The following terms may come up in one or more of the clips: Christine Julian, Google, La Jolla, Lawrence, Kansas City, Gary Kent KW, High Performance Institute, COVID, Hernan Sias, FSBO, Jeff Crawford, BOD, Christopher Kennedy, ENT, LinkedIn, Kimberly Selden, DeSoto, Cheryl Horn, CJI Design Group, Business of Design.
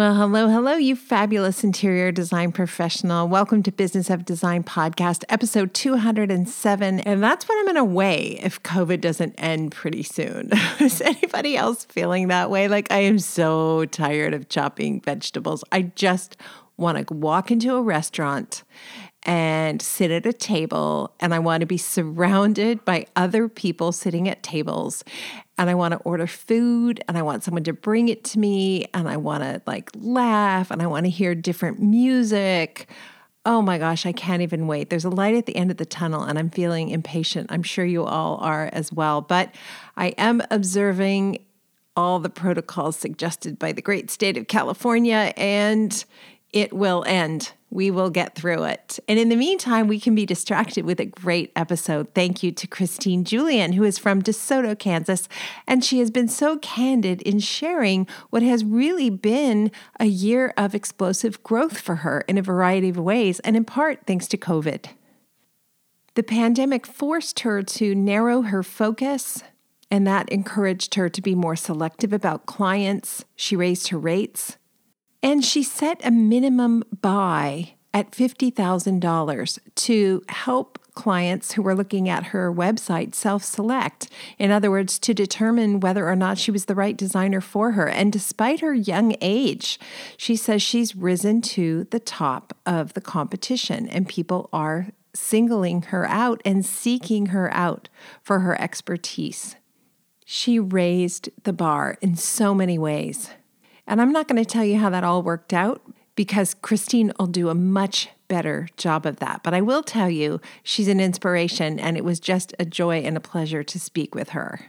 Well, hello, hello, you fabulous interior design professional. Welcome to Business of Design podcast, episode 207. And that's when I'm in a way if COVID doesn't end pretty soon. Is anybody else feeling that way? Like, I am so tired of chopping vegetables. I just want to walk into a restaurant and sit at a table, and I want to be surrounded by other people sitting at tables, and I want to order food, and I want someone to bring it to me, and I want to like laugh, and I want to hear different music. Oh my gosh, I can't even wait. There's a light at the end of the tunnel, and I'm feeling impatient. I'm sure you all are as well, but I am observing all the protocols suggested by the great state of California, and it will end. We will get through it. And in the meantime, we can be distracted with a great episode. Thank you to Christine Julian, who is from DeSoto, Kansas, and she has been so candid in sharing what has really been a year of explosive growth for her in a variety of ways, and in part thanks to COVID. The pandemic forced her to narrow her focus, and that encouraged her to be more selective about clients. She raised her rates. And she set a minimum buy at $50,000 to help clients who were looking at her website self-select. In other words, to determine whether or not she was the right designer for her. And despite her young age, she says she's risen to the top of the competition, and people are singling her out and seeking her out for her expertise. She raised the bar in so many ways. And I'm not going to tell you how that all worked out because Christine will do a much better job of that. But I will tell you, she's an inspiration, and it was just a joy and a pleasure to speak with her.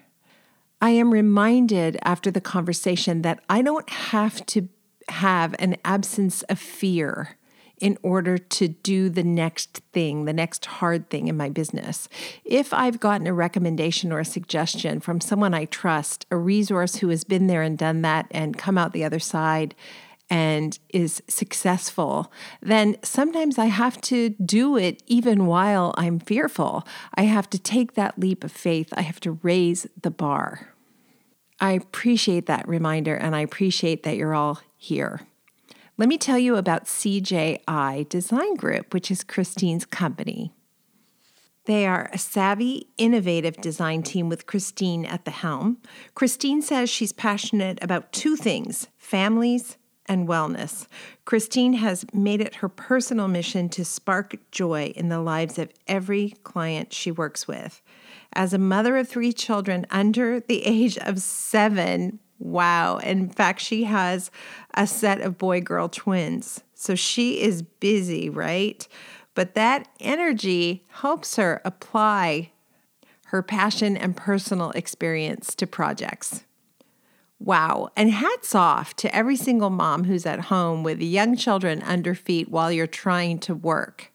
I am reminded after the conversation that I don't have to have an absence of fear in order to do the next thing, the next hard thing in my business. If I've gotten a recommendation or a suggestion from someone I trust, a resource who has been there and done that and come out the other side and is successful, then sometimes I have to do it even while I'm fearful. I have to take that leap of faith. I have to raise the bar. I appreciate that reminder, and I appreciate that you're all here. Let me tell you about CJI Design Group, which is Christine's company. They are a savvy, innovative design team with Christine at the helm. Christine says she's passionate about two things: families and wellness. Christine has made it her personal mission to spark joy in the lives of every client she works with. As a mother of three children under the age of 7, wow. In fact, she has a set of boy-girl twins. So she is busy, right? But that energy helps her apply her passion and personal experience to projects. Wow. And hats off to every single mom who's at home with young children under feet while you're trying to work.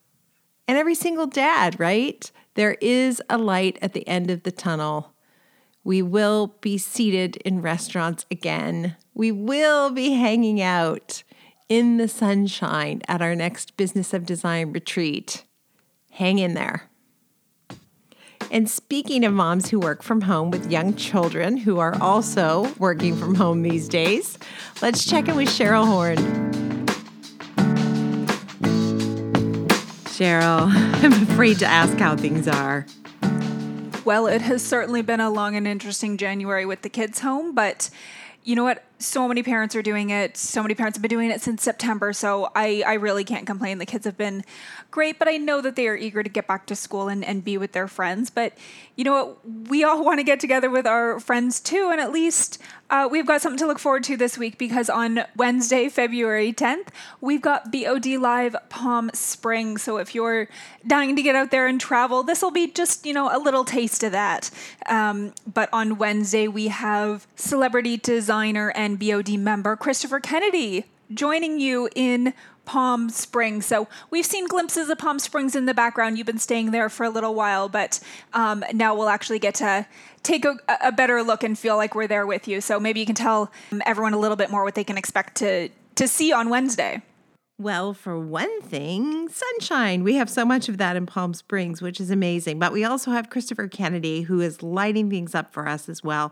And every single dad, right? There is a light at the end of the tunnel. We will be seated in restaurants again. We will be hanging out in the sunshine at our next Business of Design retreat. Hang in there. And speaking of moms who work from home with young children who are also working from home these days, let's check in with Cheryl Horn. Cheryl, I'm afraid to ask how things are. Well, it has certainly been a long and interesting January with the kids home, but you know what? So many parents are doing it. So many parents have been doing it since September, so I really can't complain. The kids have been great, but I know that they are eager to get back to school and be with their friends. But you know what? We all want to get together with our friends too, and at least we've got something to look forward to this week, because on Wednesday, February 10th, we've got BOD Live Palm Springs. So if you're dying to get out there and travel, this will be just, you know, a little taste of that. But on Wednesday, we have celebrity designer and BOD member Christopher Kennedy joining you in Palm Springs. So we've seen glimpses of Palm Springs in the background. You've been staying there for a little while, but now we'll actually get to take a better look and feel like we're there with you. So maybe you can tell everyone a little bit more what they can expect to see on Wednesday. Well, for one thing, sunshine. We have so much of that in Palm Springs, which is amazing. But we also have Christopher Kennedy, who is lighting things up for us as well.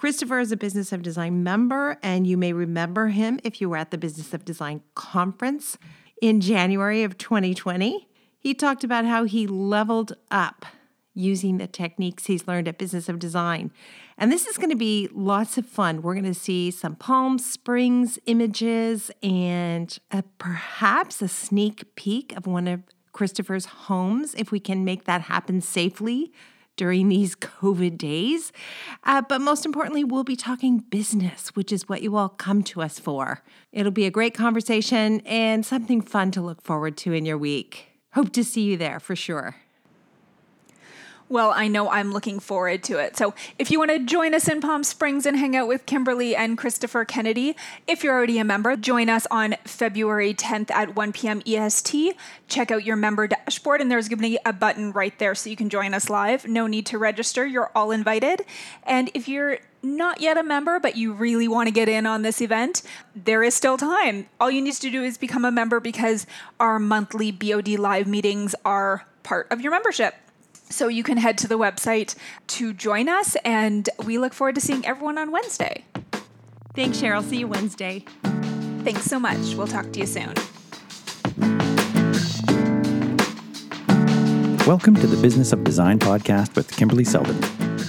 Christopher is a Business of Design member, and you may remember him if you were at the Business of Design conference in January of 2020. He talked about how he leveled up using the techniques he's learned at Business of Design. And this is going to be lots of fun. We're going to see some Palm Springs images and perhaps a sneak peek of one of Christopher's homes, if we can make that happen safely during these COVID days. But most importantly, we'll be talking business, which is what you all come to us for. It'll be a great conversation and something fun to look forward to in your week. Hope to see you there for sure. Well, I know I'm looking forward to it. So if you want to join us in Palm Springs and hang out with Kimberly and Christopher Kennedy, if you're already a member, join us on February 10th at 1 p.m. EST. Check out your member dashboard, and there's going to be a button right there so you can join us live. No need to register. You're all invited. And if you're not yet a member, but you really want to get in on this event, there is still time. All you need to do is become a member, because our monthly BOD Live meetings are part of your membership. So you can head to the website to join us, and we look forward to seeing everyone on Wednesday. Thanks, Cheryl. See you Wednesday. Thanks so much. We'll talk to you soon. Welcome to the Business of Design podcast with Kimberly Selden.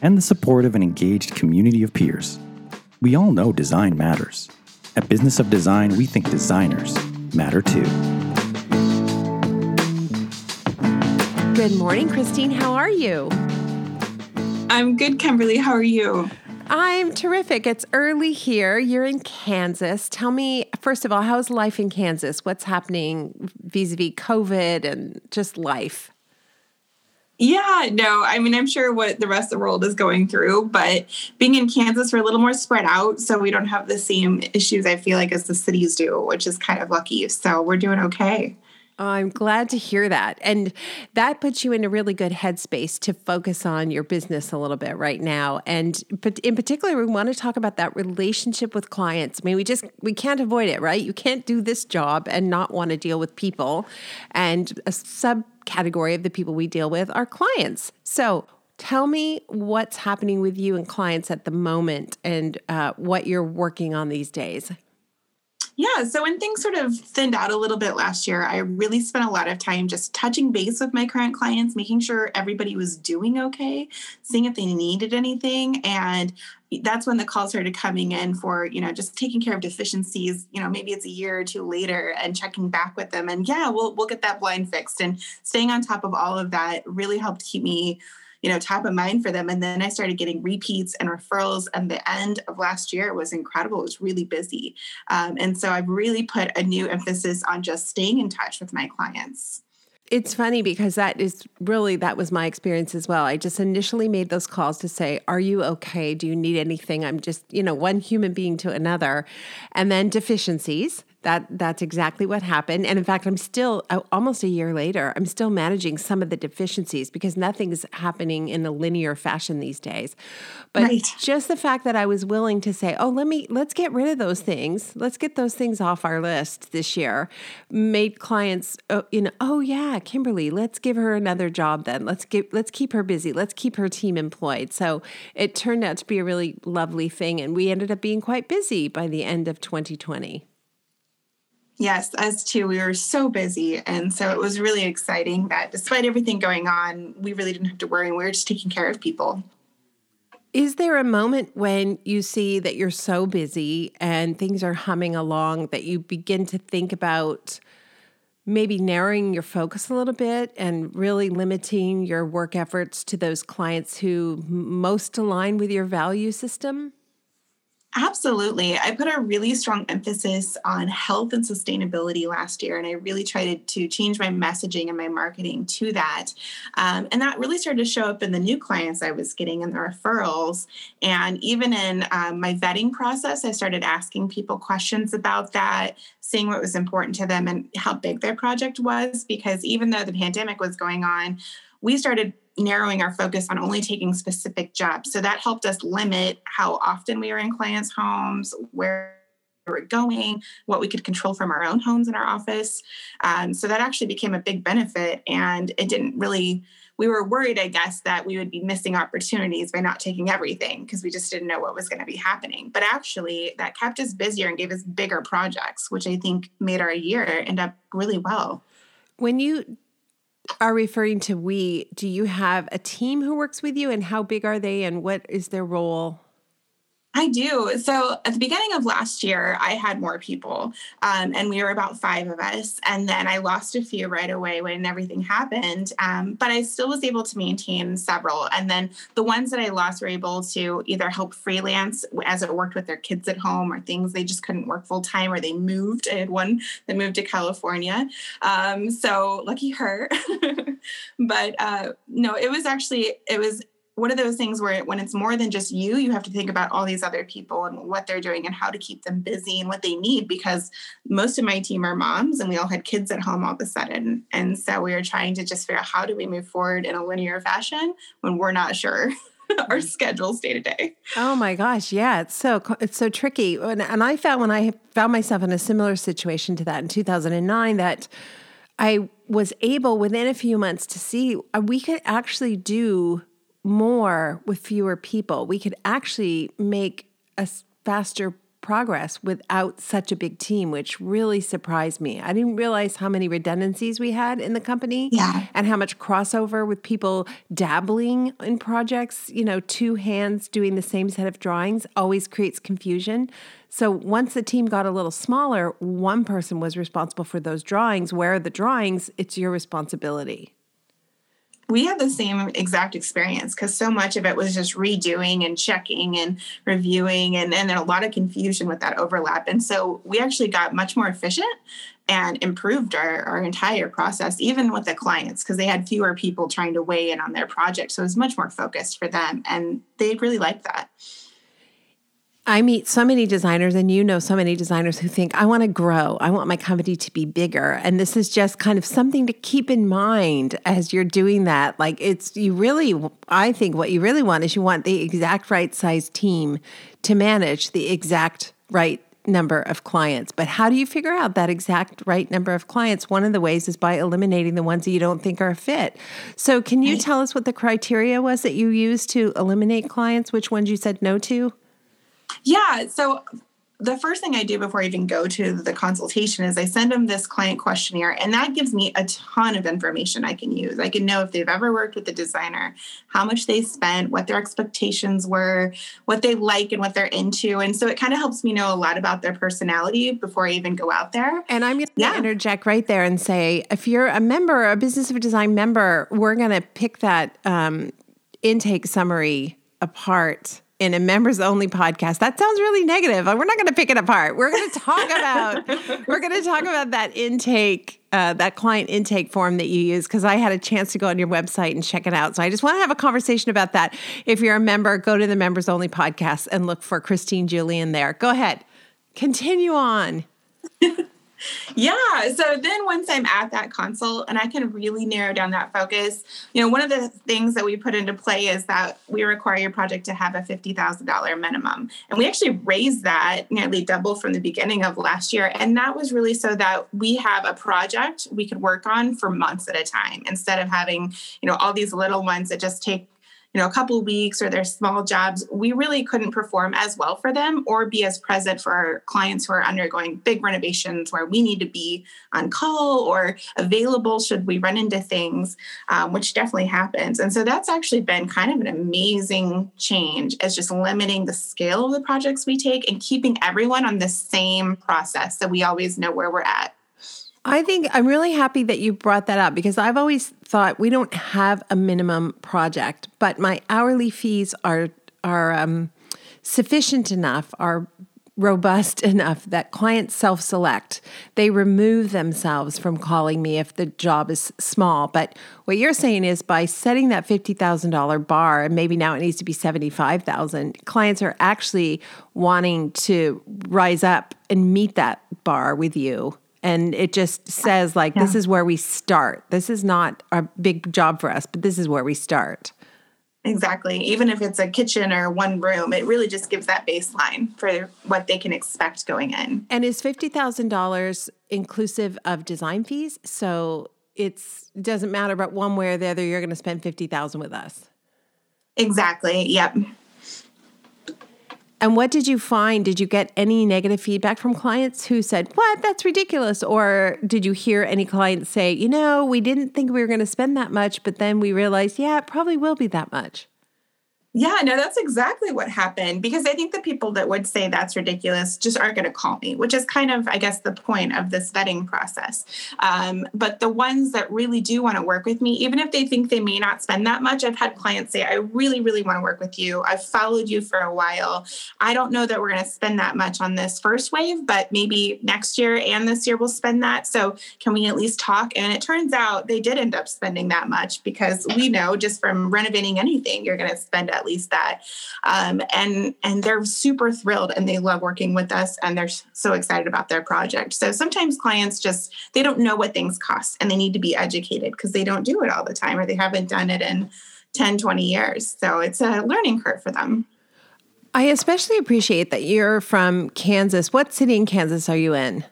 and the support of an engaged community of peers. We all know design matters. At Business of Design, we think designers matter too. Good morning, Christine. How are you? I'm good, Kimberly. How are you? I'm terrific. It's early here. You're in Kansas. Tell me, first of all, how's life in Kansas? What's happening vis-a-vis COVID and just life? Yeah, no, I mean, I'm sure what the rest of the world is going through, but being in Kansas, we're a little more spread out, so we don't have the same issues, I feel like, as the cities do, which is kind of lucky. So we're doing okay. Oh, I'm glad to hear that. And that puts you in a really good headspace to focus on your business a little bit right now. And in particular, we want to talk about that relationship with clients. I mean, we can't avoid it, right? You can't do this job and not want to deal with people. And a subcategory of the people we deal with are clients. So tell me what's happening with you and clients at the moment, and what you're working on these days. Yeah, so when things sort of thinned out a little bit last year, I really spent a lot of time just touching base with my current clients, making sure everybody was doing okay, seeing if they needed anything. And that's when the calls started coming in for, just taking care of deficiencies, maybe it's a year or two later, and checking back with them. And yeah, we'll get that blind fixed. And staying on top of all of that really helped keep me top of mind for them. And then I started getting repeats and referrals. And the end of last year was incredible. It was really busy. And so I've really put a new emphasis on just staying in touch with my clients. It's funny because that was my experience as well. I just initially made those calls to say, are you okay? Do you need anything? I'm just, one human being to another. And then deficiencies. That's exactly what happened. And in fact, I'm still, almost a year later, I'm still managing some of the deficiencies because nothing's happening in a linear fashion these days. But Just the fact that I was willing to say, let's get rid of those things. Let's get those things off our list this year, made clients, Kimberly, let's give her another job then. Let's keep her busy. Let's keep her team employed. So it turned out to be a really lovely thing. And we ended up being quite busy by the end of 2020. Yes, us too. We were so busy. And so it was really exciting that despite everything going on, we really didn't have to worry. We were just taking care of people. Is there a moment when you see that you're so busy and things are humming along that you begin to think about maybe narrowing your focus a little bit and really limiting your work efforts to those clients who most align with your value system? Absolutely. I put a really strong emphasis on health and sustainability last year, and I really tried to change my messaging and my marketing to that. And that really started to show up in the new clients I was getting and the referrals. And even in my vetting process, I started asking people questions about that, seeing what was important to them and how big their project was, because even though the pandemic was going on, we started narrowing our focus on only taking specific jobs. So that helped us limit how often we were in clients' homes, where we were going, what we could control from our own homes in our office. So that actually became a big benefit. And it didn't really, we were worried, I guess, that we would be missing opportunities by not taking everything because we just didn't know what was going to be happening. But actually that kept us busier and gave us bigger projects, which I think made our year end up really well. When you are referring to we, do you have a team who works with you, and how big are they, and what is their role? I do. So at the beginning of last year, I had more people, and we were about 5 of us. And then I lost a few right away when everything happened, but I still was able to maintain several. And then the ones that I lost were able to either help freelance as it worked with their kids at home or things they just couldn't work full time, or they moved. I had one that moved to California. So lucky her. But no, it was actually, it was one of those things where when it's more than just you, you have to think about all these other people and what they're doing and how to keep them busy and what they need, because most of my team are moms and we all had kids at home all of a sudden. And so we were trying to just figure out how do we move forward in a linear fashion when we're not sure our schedules day to day. Oh my gosh. Yeah. It's so tricky. And I found when I found myself in a similar situation to that in 2009, that I was able within a few months to see we could actually do more with fewer people. We could actually make a faster progress without such a big team, which really surprised me. I didn't realize how many redundancies we had in the company and how much crossover with people dabbling in projects. You know, 2 hands doing the same set of drawings always creates confusion. So once the team got a little smaller, one person was responsible for those drawings. Where are the drawings? It's your responsibility. We had the same exact experience because so much of it was just redoing and checking and reviewing, and then a lot of confusion with that overlap. And so we actually got much more efficient and improved our entire process, even with the clients, because they had fewer people trying to weigh in on their project. So it was much more focused for them, and they really liked that. I meet so many designers, and you know so many designers who think, I want to grow. I want my company to be bigger. And this is just kind of something to keep in mind as you're doing that. Like I think what you really want is you want the exact right size team to manage the exact right number of clients. But how do you figure out that exact right number of clients? One of the ways is by eliminating the ones that you don't think are a fit. So can you tell us what the criteria was that you used to eliminate clients? Which ones you said no to? Yeah. So the first thing I do before I even go to the consultation is I send them this client questionnaire, and that gives me a ton of information I can use. I can know if they've ever worked with a designer, how much they spent, what their expectations were, what they like and what they're into. And so it kind of helps me know a lot about their personality before I even go out there. And I'm going to interject right there and say, if you're a member, a Business of Design member, we're going to pick that intake summary apart in a members-only podcast. That sounds really negative. We're not going to pick it apart. We're going to talk about that intake, that client intake form that you use, because I had a chance to go on your website and check it out. So I just want to have a conversation about that. If you're a member, go to the members-only podcast and look for Christine Julian there. Go ahead. Continue on. Yeah. So then once I'm at that consult and I can really narrow down that focus, you know, one of the things that we put into play is that we require your project to have a $50,000 minimum. And we actually raised that nearly double from the beginning of last year. And that was really so that we have a project we could work on for months at a time, instead of having, you know, all these little ones that just take, you know, a couple of weeks, or their small jobs. We really couldn't perform as well for them or be as present for our clients who are undergoing big renovations where we need to be on call or available should we run into things, which definitely happens. And so that's actually been kind of an amazing change, as just limiting the scale of the projects we take and keeping everyone on the same process so we always know where we're at. I think I'm really happy that you brought that up, because I've always thought we don't have a minimum project, but my hourly fees are sufficient enough, are robust enough that clients self-select. They remove themselves from calling me if the job is small. But what you're saying is by setting that $50,000 bar, and maybe now it needs to be $75,000, clients are actually wanting to rise up and meet that bar with you. And it just says like, This is where we start. This is not a big job for us, but this is where we start. Exactly. Even if it's a kitchen or one room, it really just gives that baseline for what they can expect going in. And is $50,000 inclusive of design fees? So it doesn't matter about one way or the other, you're going to spend $50,000 with us. Exactly. Yep. And what did you find? Did you get any negative feedback from clients who said, what, that's ridiculous? Or did you hear any clients say, you know, we didn't think we were going to spend that much, but then we realized, yeah, it probably will be that much? Yeah, no, that's exactly what happened, because I think the people that would say that's ridiculous just aren't going to call me, which is kind of, I guess, the point of this vetting process. But the ones that really do want to work with me, even if they think they may not spend that much, I've had clients say, I really, really want to work with you. I've followed you for a while. I don't know that we're going to spend that much on this first wave, but maybe next year and this year we'll spend that. So can we at least talk? And it turns out they did end up spending that much, because we know just from renovating anything, you're going to spend at least that. And they're super thrilled and they love working with us and they're so excited about their project. So sometimes clients just, they don't know what things cost and they need to be educated because they don't do it all the time or they haven't done it in 10, 20 years. So it's a learning curve for them. I especially appreciate that you're from Kansas. What city in Kansas are you in?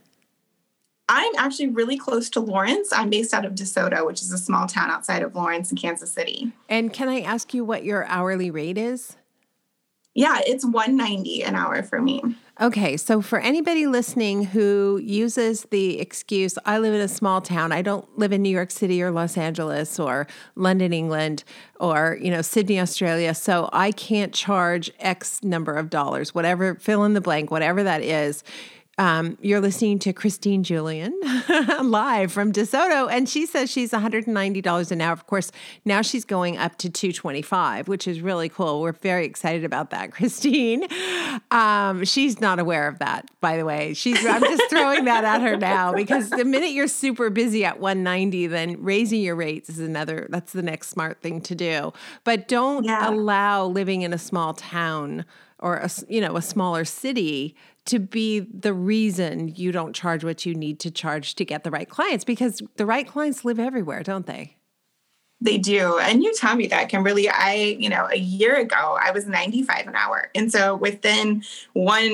I'm actually really close to Lawrence. I'm based out of DeSoto, which is a small town outside of Lawrence in Kansas City. And can I ask you what your hourly rate is? Yeah, it's $190 an hour for me. Okay, so for anybody listening who uses the excuse, I live in a small town, I don't live in New York City or Los Angeles or London, England, or Sydney, Australia, so I can't charge X number of dollars, whatever, fill in the blank, whatever that is. You're listening to Christine Julian live from DeSoto, and she says she's $190 an hour. Of course, now she's going up to $225, which is really cool. We're very excited about that, Christine. She's not aware of that, by the way. I'm just throwing that at her now, because the minute you're super busy at $190, then raising your rates is that's the next smart thing to do. But don't allow living in a small town or a smaller city to be the reason you don't charge what you need to charge to get the right clients, because the right clients live everywhere, don't they? They do. And you tell me that, Kimberly. A year ago, I was $95 an hour. And so within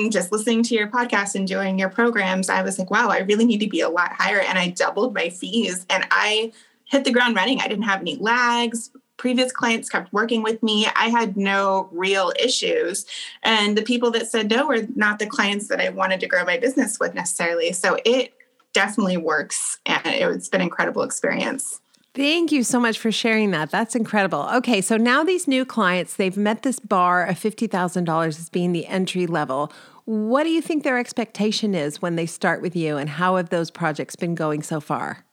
just listening to your podcast and doing your programs, I was like, wow, I really need to be a lot higher. And I doubled my fees and I hit the ground running. I didn't have any lags. Previous clients kept working with me. I had no real issues. And the people that said no were not the clients that I wanted to grow my business with necessarily. So it definitely works. And it's been an incredible experience. Thank you so much for sharing that. That's incredible. Okay, so now these new clients, they've met this bar of $50,000 as being the entry level. What do you think their expectation is when they start with you, and how have those projects been going so far?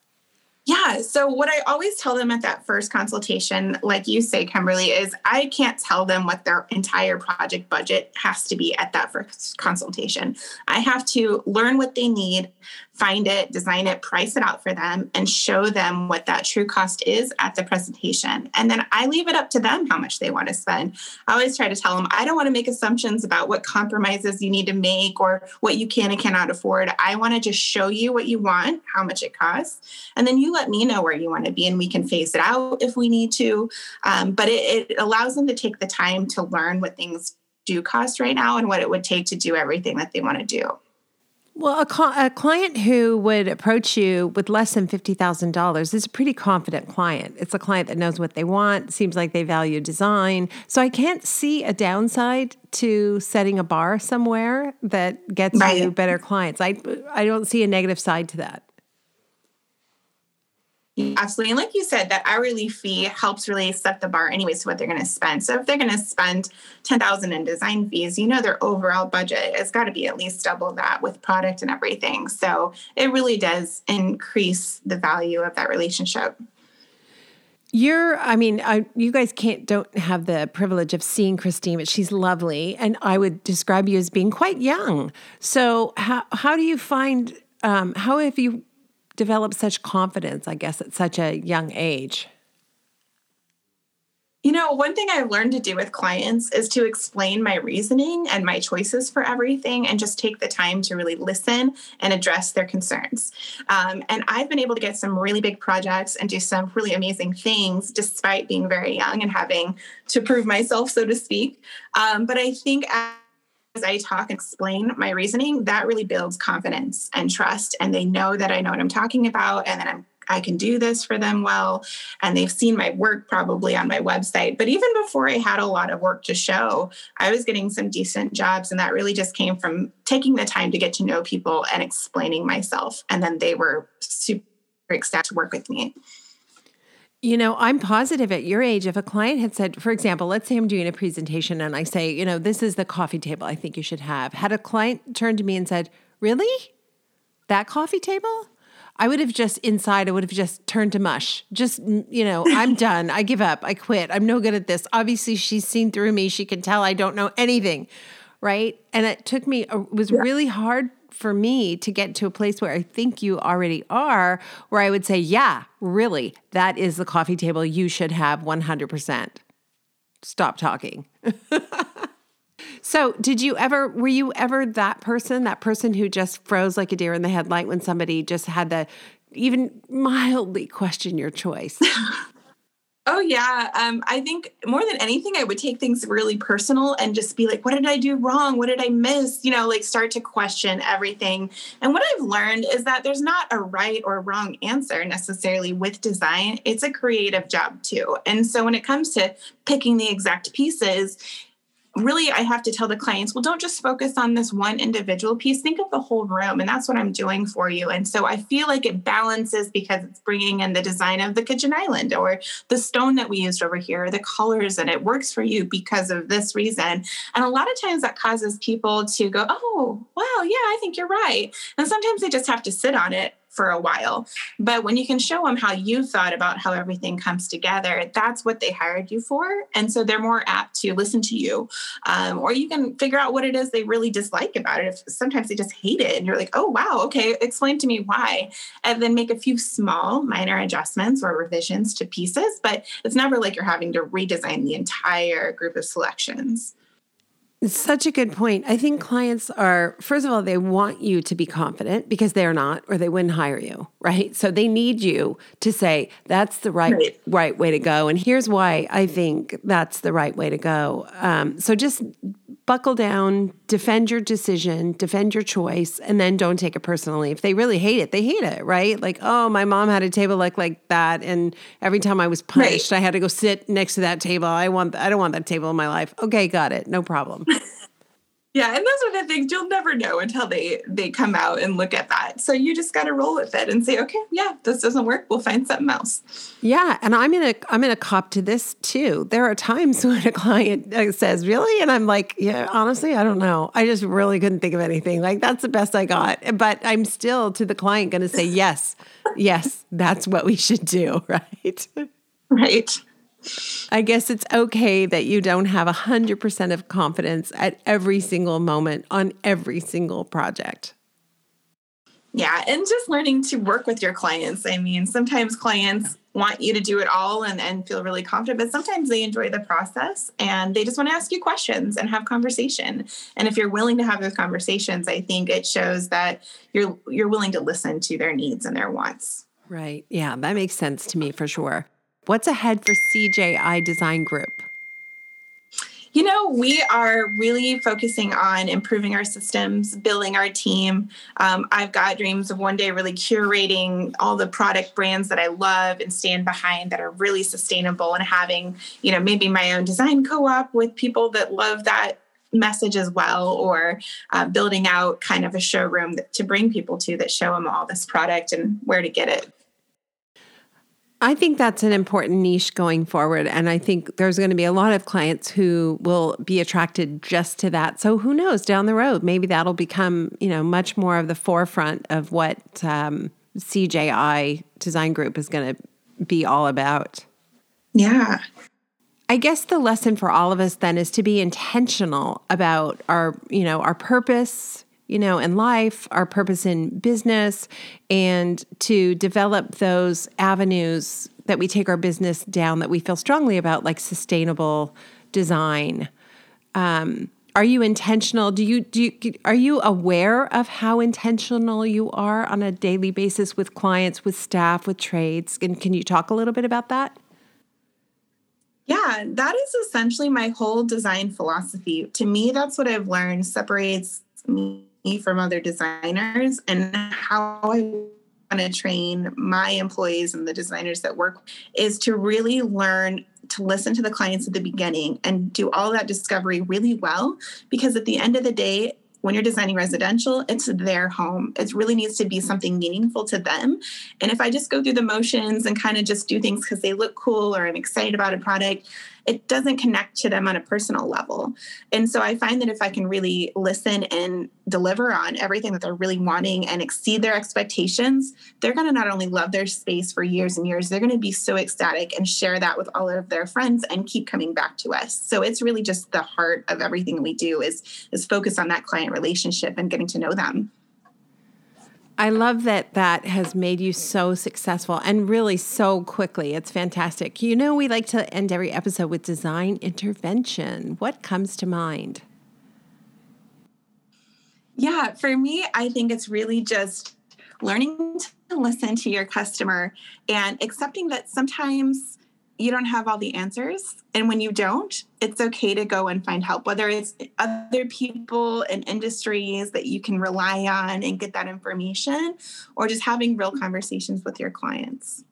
Yeah. So what I always tell them at that first consultation, like you say, Kimberly, is I can't tell them what their entire project budget has to be at that first consultation. I have to learn what they need, find it, design it, price it out for them, and show them what that true cost is at the presentation. And then I leave it up to them how much they want to spend. I always try to tell them, I don't want to make assumptions about what compromises you need to make or what you can and cannot afford. I want to just show you what you want, how much it costs, and then you let me know where you want to be and we can phase it out if we need to. But it allows them to take the time to learn what things do cost right now and what it would take to do everything that they want to do. Well, a client who would approach you with less than $50,000 is a pretty confident client. It's a client that knows what they want, seems like they value design. So I can't see a downside to setting a bar somewhere that gets you better clients. I don't see a negative side to that. Absolutely. And like you said, that hourly fee helps really set the bar anyways to what they're going to spend. So if they're going to spend $10,000 in design fees, their overall budget has got to be at least double that with product and everything. So it really does increase the value of that relationship. you guys don't have the privilege of seeing Christine, but she's lovely. And I would describe you as being quite young. So how do you find, how have you developed such confidence, I guess, at such a young age? You know, one thing I've learned to do with clients is to explain my reasoning and my choices for everything and just take the time to really listen and address their concerns. And I've been able to get some really big projects and do some really amazing things despite being very young and having to prove myself, so to speak. But I think as I talk and explain my reasoning, that really builds confidence and trust. And they know that I know what I'm talking about and that I can do this for them well. And they've seen my work probably on my website. But even before I had a lot of work to show, I was getting some decent jobs. And that really just came from taking the time to get to know people and explaining myself. And then they were super excited to work with me. You know, I'm positive at your age, if a client had said, for example, let's say I'm doing a presentation and I say, you know, this is the coffee table I think you should have. Had a client turned to me and said, really? That coffee table? I would have just turned to mush. Just, you know, I'm done. I give up. I quit. I'm no good at this. Obviously, she's seen through me. She can tell I don't know anything, right? And it took me, it was really hard for me to get to a place where I think you already are, where I would say, yeah, really, that is the coffee table you should have 100%. Stop talking. So were you ever that person who just froze like a deer in the headlight when somebody just had to even mildly question your choice? Oh, yeah. I think more than anything, I would take things really personal and just be like, what did I do wrong? What did I miss? You know, like start to question everything. And what I've learned is that there's not a right or wrong answer necessarily with design. It's a creative job too. And so when it comes to picking the exact pieces, really, I have to tell the clients, well, don't just focus on this one individual piece. Think of the whole room, and that's what I'm doing for you. And so I feel like it balances because it's bringing in the design of the kitchen island or the stone that we used over here, the colors, and it works for you because of this reason. And a lot of times that causes people to go, oh, wow, yeah, I think you're right. And sometimes they just have to sit on it for a while. But when you can show them how you thought about how everything comes together, that's what they hired you for. And so they're more apt to listen to you. Or you can figure out what it is they really dislike about it. If sometimes they just hate it and you're like, oh, wow, okay, explain to me why. And then make a few small minor adjustments or revisions to pieces, but it's never like you're having to redesign the entire group of selections. It's such a good point. I think clients are, first of all, they want you to be confident because they're not, or they wouldn't hire you, right? So they need you to say, that's the right way to go. And here's why I think that's the right way to go. So just buckle down, defend your decision, defend your choice, and then don't take it personally. If they really hate it, they hate it, right? Like, oh, my mom had a table like that, and every time I was punished, I had to go sit next to that table. I don't want that table in my life. Okay, got it. No problem. Yeah, and those are the things you'll never know until they come out and look at that. So you just got to roll with it and say, okay, yeah, this doesn't work. We'll find something else. Yeah, and I'm gonna cop to this too. There are times when a client says, really? And I'm like, yeah, honestly, I don't know. I just really couldn't think of anything. Like, that's the best I got. But I'm still, to the client, going to say, yes, that's what we should do, right? Right. I guess it's okay that you don't have 100% of confidence at every single moment on every single project. Yeah, and just learning to work with your clients. I mean, sometimes clients want you to do it all and feel really confident, but sometimes they enjoy the process and they just want to ask you questions and have conversation. And if you're willing to have those conversations, I think it shows that you're willing to listen to their needs and their wants. Right. Yeah, that makes sense to me for sure. What's ahead for CJI Design Group? You know, we are really focusing on improving our systems, building our team. I've got dreams of one day really curating all the product brands that I love and stand behind that are really sustainable and having, you know, maybe my own design co-op with people that love that message as well, or building out kind of a showroom to bring people to that show them all this product and where to get it. I think that's an important niche going forward, and I think there's going to be a lot of clients who will be attracted just to that. So who knows, down the road, maybe that'll become, you know, much more of the forefront of what CJI Design Group is going to be all about. Yeah. I guess the lesson for all of us then is to be intentional about our, our purpose, in life, our purpose in business, and to develop those avenues that we take our business down that we feel strongly about, like sustainable design. Are you intentional? Are you aware of how intentional you are on a daily basis with clients, with staff, with trades? And can you talk a little bit about that? Yeah, that is essentially my whole design philosophy. To me, that's what I've learned separates me from other designers and how I want to train my employees and the designers that work is to really learn to listen to the clients at the beginning and do all that discovery really well. Because at the end of the day, when you're designing residential, it's their home. It really needs to be something meaningful to them. And if I just go through the motions and kind of just do things because they look cool or I'm excited about a product, it doesn't connect to them on a personal level. And so I find that if I can really listen and deliver on everything that they're really wanting and exceed their expectations, they're going to not only love their space for years and years, they're going to be so ecstatic and share that with all of their friends and keep coming back to us. So it's really just the heart of everything we do is focus on that client relationship and getting to know them. I love that that has made you so successful and really so quickly. It's fantastic. We like to end every episode with design intervention. What comes to mind? Yeah, for me, I think it's really just learning to listen to your customer and accepting that sometimes you don't have all the answers. And when you don't, it's okay to go and find help, whether it's other people and industries that you can rely on and get that information, or just having real conversations with your clients.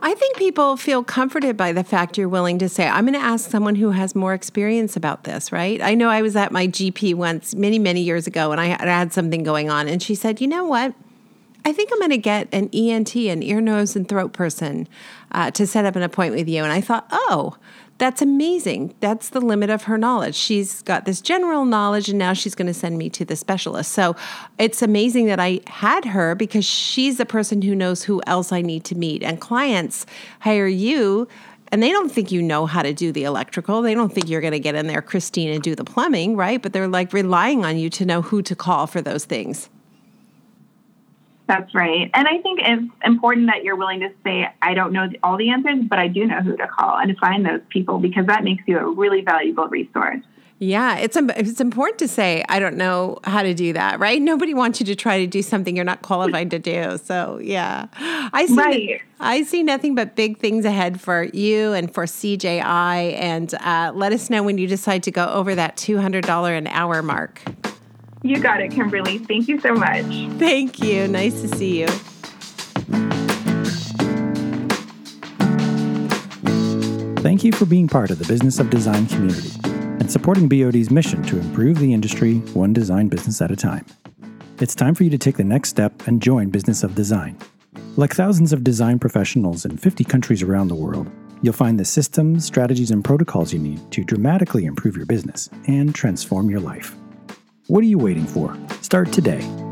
I think people feel comforted by the fact you're willing to say, I'm going to ask someone who has more experience about this, right? I know I was at my GP once many, many years ago, and I had something going on, and she said, you know what? I think I'm going to get an ENT, an ear, nose, and throat person, to set up an appointment with you. And I thought, oh, that's amazing. That's the limit of her knowledge. She's got this general knowledge, and now she's going to send me to the specialist. So it's amazing that I had her because she's the person who knows who else I need to meet. And clients hire you, and they don't think you know how to do the electrical. They don't think you're going to get in there, Christine, and do the plumbing, right? But they're like relying on you to know who to call for those things. That's right. And I think it's important that you're willing to say, I don't know all the answers, but I do know who to call and to find those people, because that makes you a really valuable resource. Yeah, it's important to say, I don't know how to do that, right? Nobody wants you to try to do something you're not qualified to do. So, yeah. I see nothing but big things ahead for you and for CJI. And let us know when you decide to go over that $200 an hour mark. You got it, Kimberly. Thank you so much. Thank you. Nice to see you. Thank you for being part of the Business of Design community and supporting BOD's mission to improve the industry one design business at a time. It's time for you to take the next step and join Business of Design. Like thousands of design professionals in 50 countries around the world, you'll find the systems, strategies, and protocols you need to dramatically improve your business and transform your life. What are you waiting for? Start today.